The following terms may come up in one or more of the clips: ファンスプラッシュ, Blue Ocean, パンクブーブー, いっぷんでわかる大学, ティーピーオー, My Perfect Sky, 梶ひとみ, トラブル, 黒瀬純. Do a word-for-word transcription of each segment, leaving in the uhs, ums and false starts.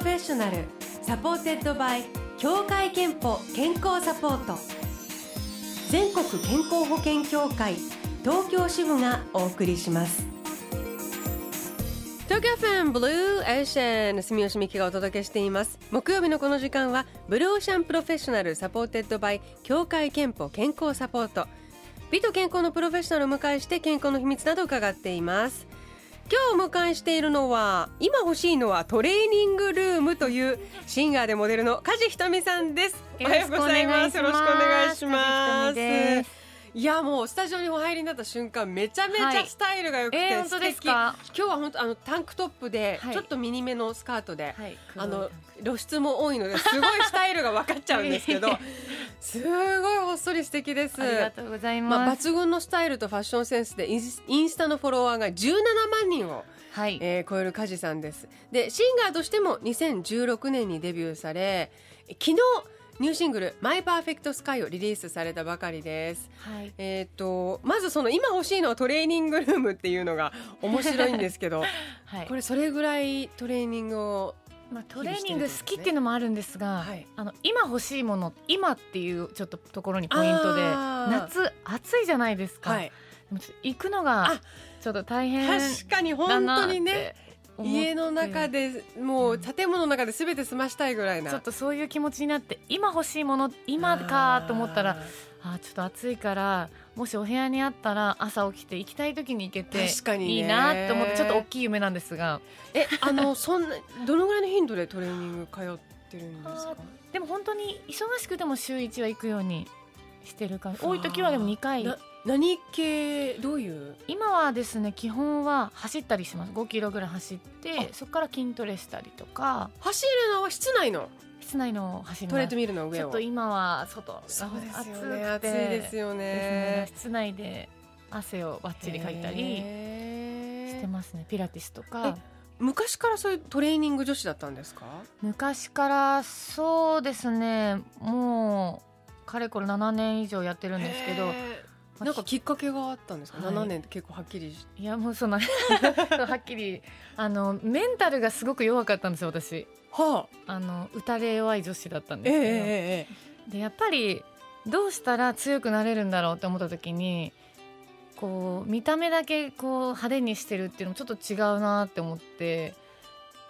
ロフェッショナルサポーテッドバイ協会憲法健康サポート、全国健康保険協会東京支部がお送りします。東京フェン Blue Ocean 住吉美希がお届けしています。木曜日のこの時間は Blue Ocean プロフェッショナルサポーテッドバイ協会憲法健康サポート、美と健康のプロフェッショナルを迎えして健康の秘密などを伺っています。今日お迎えしているのは、今欲しいのはトレーニングルームというシンガーでモデルの梶ひとみさんです。おはようございます。よろしくお願いします。梶ひとみです。いや、もうスタジオにお入りになった瞬間めちゃめちゃスタイルが良くて、はい、えー、素敵。本当ですか？今日は本当あのタンクトップで、はい、ちょっとミニめのスカートで、はい、あの露出も多いのですごいスタイルが分かっちゃうんですけどすごいほっそり素敵です。ありがとうございます、まあ、抜群のスタイルとファッションセンスでインスタのフォロワーがじゅうななまんにんを、はい、えー、超える梶さんです。でシンガーとしてもにせんじゅうろくねんにデビューされ、昨日ニューシングル My Perfect Sky をリリースされたばかりです、はい、えー、とまずその今欲しいのはトレーニングルームっていうのが面白いんですけど、はい、これそれぐらいトレーニングを、まあ、トレーニング好きっていうのもあるんですが、はい、あの今欲しいもの、今っていうちょっとところにポイントで、夏暑いじゃないですか、はい、行くのがちょっと大変だなって。確かに本当にね、家の中でもう建物の中で全て済ましたいぐらいな、うん、ちょっとそういう気持ちになって、今欲しいもの今かと思ったら、ああちょっと暑いから、もしお部屋にあったら朝起きて行きたい時に行けていいなと思って、ちょっと大きい夢なんですが、えあのそんなどのぐらいの頻度でトレーニング通ってるんですか？でも本当に忙しくても週いちは行くようにしてるか、多い時はでもにかい。何系、どういう？今はですね、基本は走ったりします。ごキロぐらい走って、そこから筋トレしたりとか。走るのは室内の室内の走ります。トレッドミルの上を。ちょっと今は外、そうですよね、暑くて暑いですよね、ですね、室内で汗をバッチリかいたりしてますね。ピラティスとか。昔からそういうトレーニング女子だったんですか？昔から、そうですね、もうかれこれななねん以上やってるんですけど、なんかきっかけがあったんですか？はい、ななねんって結構はっきりし、いやもうそのはっきり、あのメンタルがすごく弱かったんですよ、私。はあ、あの打たれ弱い女子だったんですけど、えーえー、でやっぱりどうしたら強くなれるんだろうって思った時に、こう見た目だけこう派手にしてるっていうのもちょっと違うなって思って、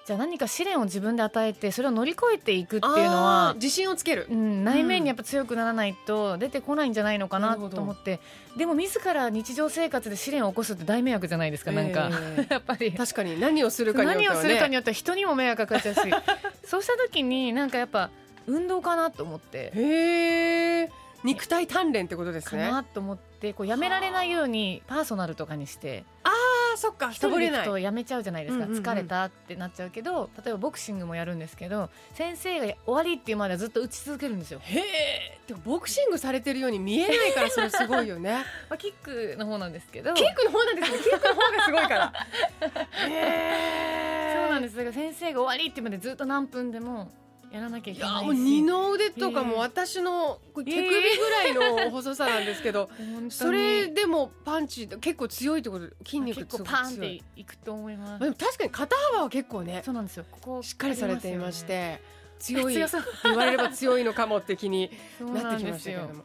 じゃあ何か試練を自分で与えて、それを乗り越えていくっていうのは、自信をつける、うん、内面にやっぱ強くならないと出てこないんじゃないのかなと思って、うん、でも自ら日常生活で試練を起こすって大迷惑じゃないですか、えー、なんかやっぱり確かに何をするかによってはね、何をするかによっては人にも迷惑かかっちゃうしそうした時になんかやっぱ運動かなと思って、へー、肉体鍛錬ってことですねかなと思って、こうやめられないようにパーソナルとかにして、あーそっか、一人で行くとやめちゃうじゃないですか、うんうんうん、疲れたってなっちゃうけど、例えばボクシングもやるんですけど、先生が終わりっていうまではずっと打ち続けるんですよ。へえ、でもボクシングされてるように見えないからそれすごいよね、まあ、キックの方なんですけど、キックの方なんですけどキックの方がすごいからへえ、そうなんです。だから先生が終わりってまでずっと何分でもやらなきゃいけないし、いやもう二の腕とかも私の手首ぐらいの細さなんですけど、それでもパンチ結構強いってことで、筋肉結構パンっていくと思います。でも確かに肩幅は結構ね、そうなんですよ、ここしっかりされていまして、強い言われれば強いのかもって気になってきましたけども、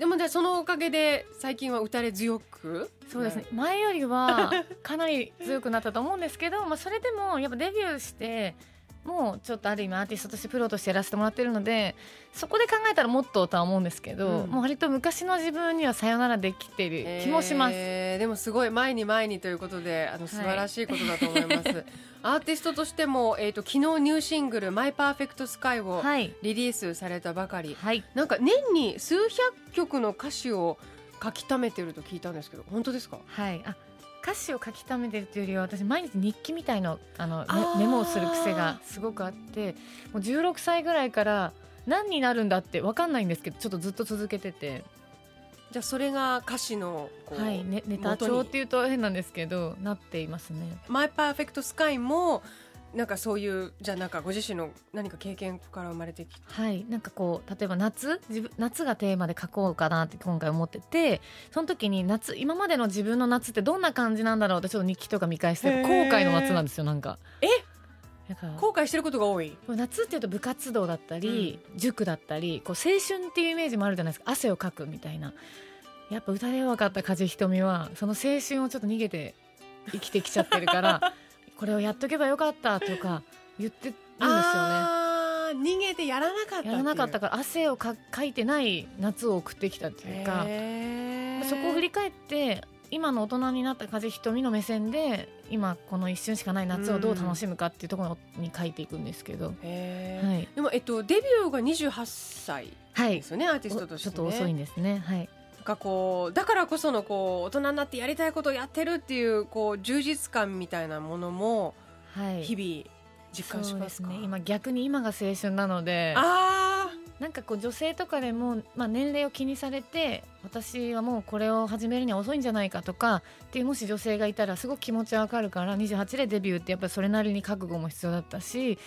でもじゃあそのおかげで最近は打たれ強く、そうですね、前よりはかなり強くなったと思うんですけど、まあそれでもやっぱデビューしてもうちょっとある意味アーティストとしてプロとしてやらせてもらってるので、そこで考えたらもっととは思うんですけど、うん、もう割と昔の自分にはさよならできてる気もします、えー、でもすごい前に前にということで、あの素晴らしいことだと思います、はい、アーティストとしても、えー、と昨日ニューシングル My Perfect Sky をリリースされたばかり、はい、なんか年に数百曲の歌詞を書き溜めてると聞いたんですけど、本当ですか？はい、あ、歌詞を書き溜めてるというよりは、私毎日日記みたいなあのメモをする癖がすごくあって、もうじゅうろくさいぐらいから何になるんだって分かんないんですけど、ちょっとずっと続けてて、じゃあそれが歌詞のこう、はい、ね、ネタ帳っていうと変なんですけどなっていますね。マイパーフェクトスカイもなんかそういう、じゃあなんかご自身の何か経験から生まれてきて、はい、なんかこう例えば夏自分夏がテーマで書こうかなって今回思ってて、その時に夏、今までの自分の夏ってどんな感じなんだろうってちょっと日記とか見返して、後悔の夏なんですよ。なんかえなんか後悔してることが多い。夏っていうと部活動だったり、うん、塾だったりこう青春っていうイメージもあるじゃないですか。汗をかくみたいな。やっぱ歌で分かった梶ひとみはその青春をちょっと逃げて生きてきちゃってるからこれをやっとけばよかったとか言ってるんですよね。あー、逃げてやらなかったっていうやらなかったから汗を か, かいてない夏を送ってきたっていうか、そこを振り返って今の大人になった梶ひとみの目線で今この一瞬しかない夏をどう楽しむかっていうところに書いていくんですけど、うんへはい、でも、えっと、デビューがにじゅうはっさいですよね、はい、アーティストとして、ね、ちょっと遅いんですね、はい、なんかこうだからこそのこう大人になってやりたいことをやってるってい う, こう充実感みたいなものも日々実感しますか、はい、そうですね。今逆に今が青春なのであなんかこう女性とかでも、まあ、年齢を気にされて私はもうこれを始めるには遅いんじゃないかとかっていうもし女性がいたらすごく気持ちはわかるから、にじゅうはちでデビューってやっぱりそれなりに覚悟も必要だったし、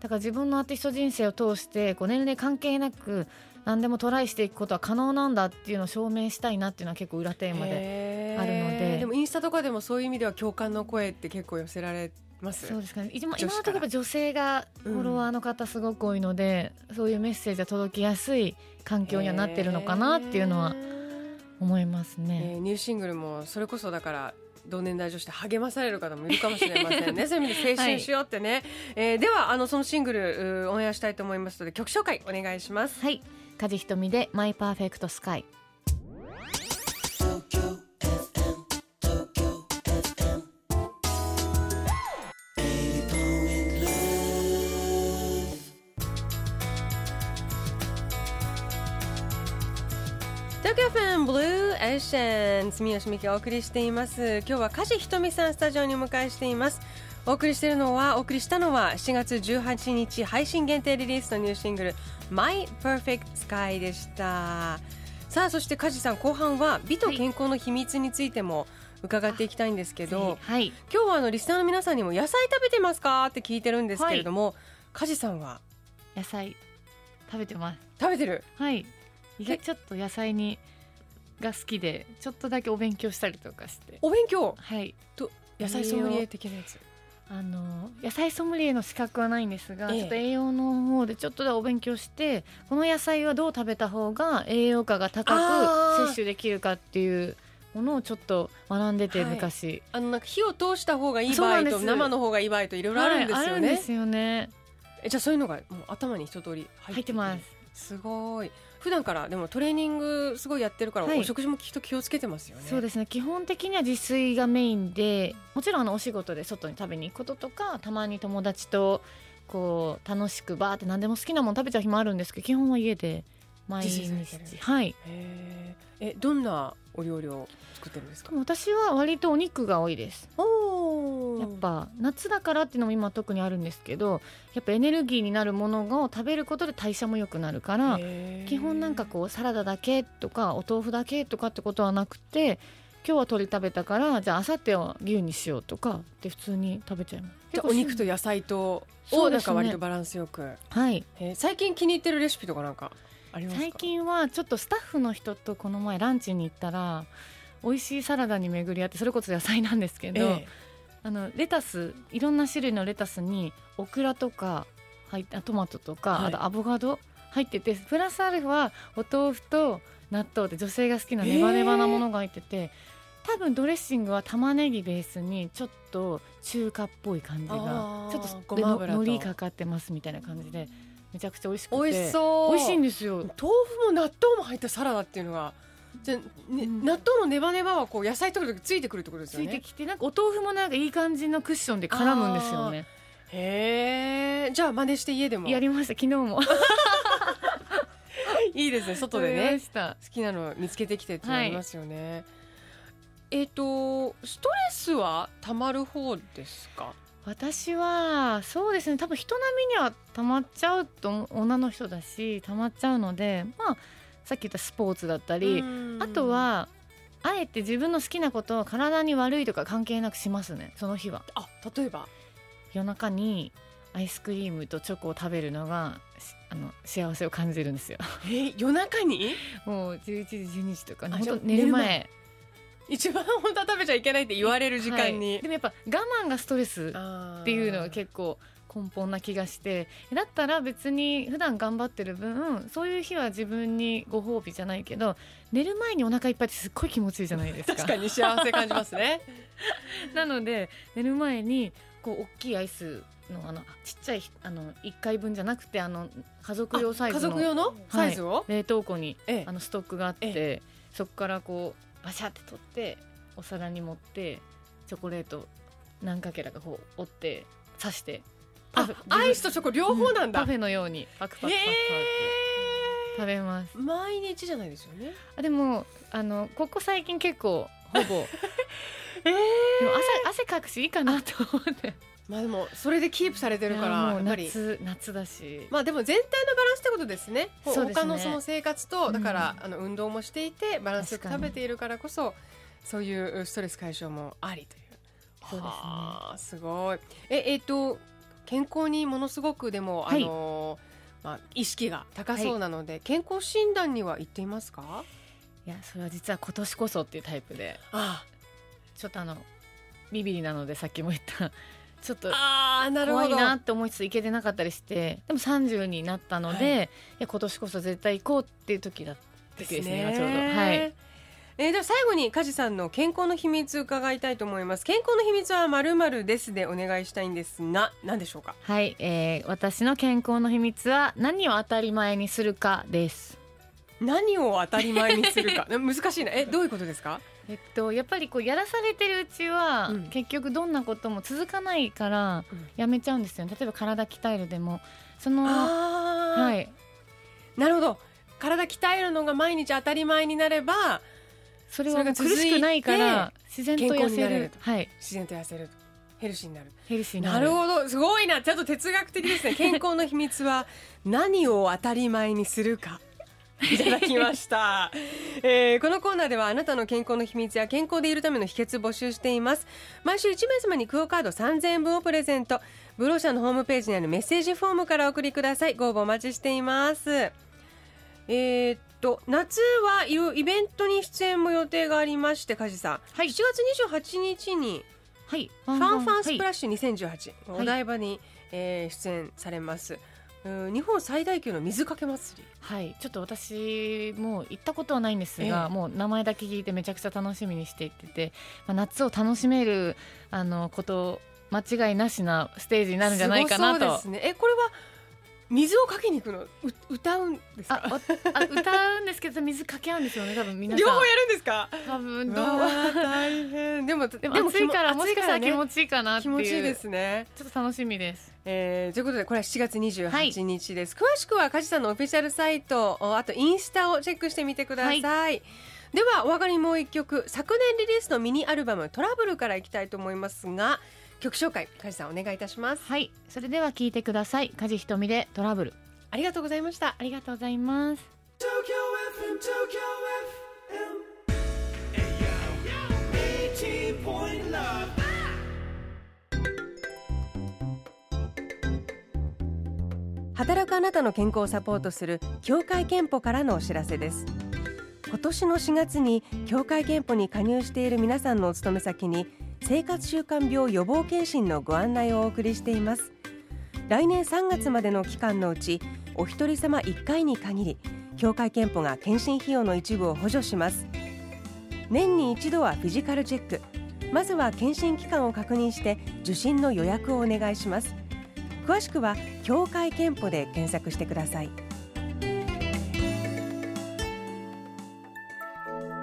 だから自分のアーティスト人生を通してこう年齢関係なく何でもトライしていくことは可能なんだっていうのを証明したいなっていうのは結構裏テーマであるので、でもインスタとかでもそういう意味では共感の声って結構寄せられてそうですかね。今のところ女性がフォロワーの方すごく多いので、うん、そういうメッセージが届きやすい環境にはなってるのかなっていうのは思いますね、えー、ニューシングルもそれこそだから同年代女子で励まされる方もいるかもしれませんねそういう意味で青春しようってね、はいえー、ではあのそのシングルオンエアしたいと思いますので曲紹介お願いします。はい、梶ひとみで My Perfect Sky。Blue Ocean 住吉美希お送りしています。今日は梶ひとみさんスタジオにお迎えしています。お送りしているのはお送りしたのはしちがつじゅうはちにち配信限定リリースのニューシングル My Perfect Sky でした。さあそして梶さん、後半は美と健康の秘密についても伺っていきたいんですけど、はいはい、今日はあのリスナーの皆さんにも野菜食べてますかって聞いてるんですけれども、はい、梶さんは野菜食べてます。食べてる、はい、ちょっと野菜にが好きでちょっとだけお勉強したりとかして。お勉強、はい、と野菜ソムリエ的なやつ。あの野菜ソムリエの資格はないんですが、ええ、ちょっと栄養の方でちょっとだけお勉強して、この野菜はどう食べた方が栄養価が高く摂取できるかっていうものをちょっと学んでて昔、はい、あのなんか火を通した方がいい場合と生の方がいい場合といろいろあるんですよね、はい、あるんですよね。えじゃあそういうのがもう頭に一通り入ってる、入ってます。すごい。普段からでもトレーニングすごいやってるから、はい、お食事もきっと気をつけてますよね。そうですね、基本的には自炊がメインで、もちろんあのお仕事で外に食べに行くこととか、たまに友達とこう楽しくバーって何でも好きなもの食べちゃう日もあるんですけど、基本は家で毎日、はい、へー。え、どんなお料理を作ってるんですか？私は割とお肉が多いです。おー、やっぱ夏だからっていうのも今特にあるんですけど、やっぱエネルギーになるものを食べることで代謝も良くなるから、基本なんかこうサラダだけとかお豆腐だけとかってことはなくて、今日は鶏食べたからじゃああさっては牛にしようとかって普通に食べちゃいます。じゃあお肉と野菜とをなんか割とバランスよく、ね、はい、えー、最近気に入ってるレシピとかなんかありますか？最近はちょっとスタッフの人とこの前ランチに行ったら美味しいサラダに巡り合って、それこそ野菜なんですけど、ええ、あのレタス、いろんな種類のレタスにオクラとかトマトとか、はい、あとアボカド入ってて、プラスアルファお豆腐と納豆で女性が好きなネバネバなものが入ってて、えー、多分ドレッシングは玉ねぎベースにちょっと中華っぽい感じがちょっとのりかかってますみたいな感じで、めちゃくちゃ美味しくて美味しそう。美味しいんですよ。豆腐も納豆も入ったサラダっていうのが、じゃ、ね、うん、納豆のネバネバはこう野菜とかでついてくるってことですよね。ついてきて、なんかお豆腐もなんかいい感じのクッションで絡むんですよね。へー。じゃあ真似して家でもやりました、昨日もいいですね、外でね好きなの見つけてきてってなりますよね、はい。えーと、ストレスはたまる方ですか？私はそうですね、多分人並みには溜まっちゃうと、女の人だし溜まっちゃうので、まあさっき言ったスポーツだったり、あとはあえて自分の好きなことを体に悪いとか関係なくしますね、その日は。あ、例えば夜中にアイスクリームとチョコを食べるのがあの幸せを感じるんですよ。えー、夜中にもうじゅういちじじゅうにじとか、ね、本当寝る前、一番本当は食べちゃいけないって言われる時間に、はい、でもやっぱ我慢がストレスっていうのが結構根本な気がして、だったら別に普段頑張ってる分、そういう日は自分にご褒美じゃないけど、寝る前にお腹いっぱいってすっごい気持ちいいじゃないですか。確かに幸せ感じますねなので寝る前にこう大きいアイスのあのちっちゃいあのいっかいぶんじゃなくて、あの家族用サイズ の, 家族用のサイズを、はい、冷凍庫に、ええ、あのストックがあって、ええ、そこからこうバシャって取ってお皿に盛って、チョコレート何かけらかこう折って刺して、あアイスとチョコ両方なんだ、うん、パフェのようにパクパクパクパク食べます。毎日じゃないですよね。あでもあのここ最近結構ほぼ、えー、でも 汗, 汗かくしいいかなと思ってまあでもそれでキープされてるから、やっぱり 夏, 夏だし、まあでも全体のバランスってことですね。そうですね。他のその生活とだから、うん、あの運動もしていてバランスよく食べているからこそ、そういうストレス解消もありという。そうですね。はあ、すごい。ええー、と健康にものすごくでも、はい、あのまあ、意識が高そうなので、はい、健康診断には行っていますか？いやそれは実は今年こそっていうタイプで、ああちょっとあのビビリなので、さっきも言ったちょっと怖いなって思いつつ行けてなかったりして、でもさんじゅうになったので、はい、いや今年こそ絶対行こうっていう時だったですね、今ちょうど。はい。えー、では最後に梶さんの健康の秘密伺いたいと思います。健康の秘密は〇〇ですでお願いしたいんですが、何でしょうか？はい、えー、私の健康の秘密は何を当たり前にするかです。何を当たり前にするか難しいな。えどういうことですか？えっと、やっぱりこうやらされてるうちは、うん、結局どんなことも続かないからやめちゃうんですよね。例えば体鍛えるでもその、はい、なるほど。体鍛えるのが毎日当たり前になればそれは苦しくないから自然と痩せ る, る、はい、自然と痩せる、ヘルシーになる、ヘルシーになる。なるほど、すごいな。ちゃんと哲学的ですね。健康の秘密は何を当たり前にするかいただきました、えー、このコーナーではあなたの健康の秘密や健康でいるための秘訣募集しています。毎週いち名様にクオカードさんぜんえんぶんをプレゼント。ブローシャのホームページにあるメッセージフォームからお送りください。ご応募お待ちしています。えー、っと夏はイベントに出演も予定がありまして、梶さん、はい、しちがつにじゅうはちにちに、はい、ファンファ ン, ファンスプラッシュにせんじゅうはち、はい、お台場に、はい、えー、出演されます。日本最大級の水かけ祭り、はい、ちょっと私も行ったことはないんですが、もう名前だけ聞いてめちゃくちゃ楽しみにしていってて、まあ、夏を楽しめるあのこと間違いなしなステージになるんじゃないかなと。すごそうですね。えこれは水をかけに行くの？う歌うんですか？ああ歌うんですけど水かけ合うんですよね、多分皆さん。両方やるんですか？多分どう大変。でもでも暑いからもしかしたら気持ちいいかなっていう。気持ちいいですね。ちょっと楽しみです。えー、ということでこれはしちがつにじゅうはちにちです、はい、詳しくは梶さんのオフィシャルサイト、あとインスタをチェックしてみてください、はい、ではお別れにもういっきょく、昨年リリースのミニアルバムトラブルからいきたいと思いますが、曲紹介梶さんお願いいたします。はい、それでは聴いてください。梶ひとみでトラブル。ありがとうございました。ありがとうございます。働くあなたの健康をサポートする協会憲法からのお知らせです。今年のしがつに協会憲法に加入している皆さんのお勤め先に生活習慣病予防検診のご案内をお送りしています。来年さんがつまでの期間のうちお一人様いっかいに限り、協会憲法が検診費用の一部を補助します。年に一度はフィジカルチェック、まずは検診期間を確認して受診の予約をお願いします。詳しくは協会憲法で検索してください。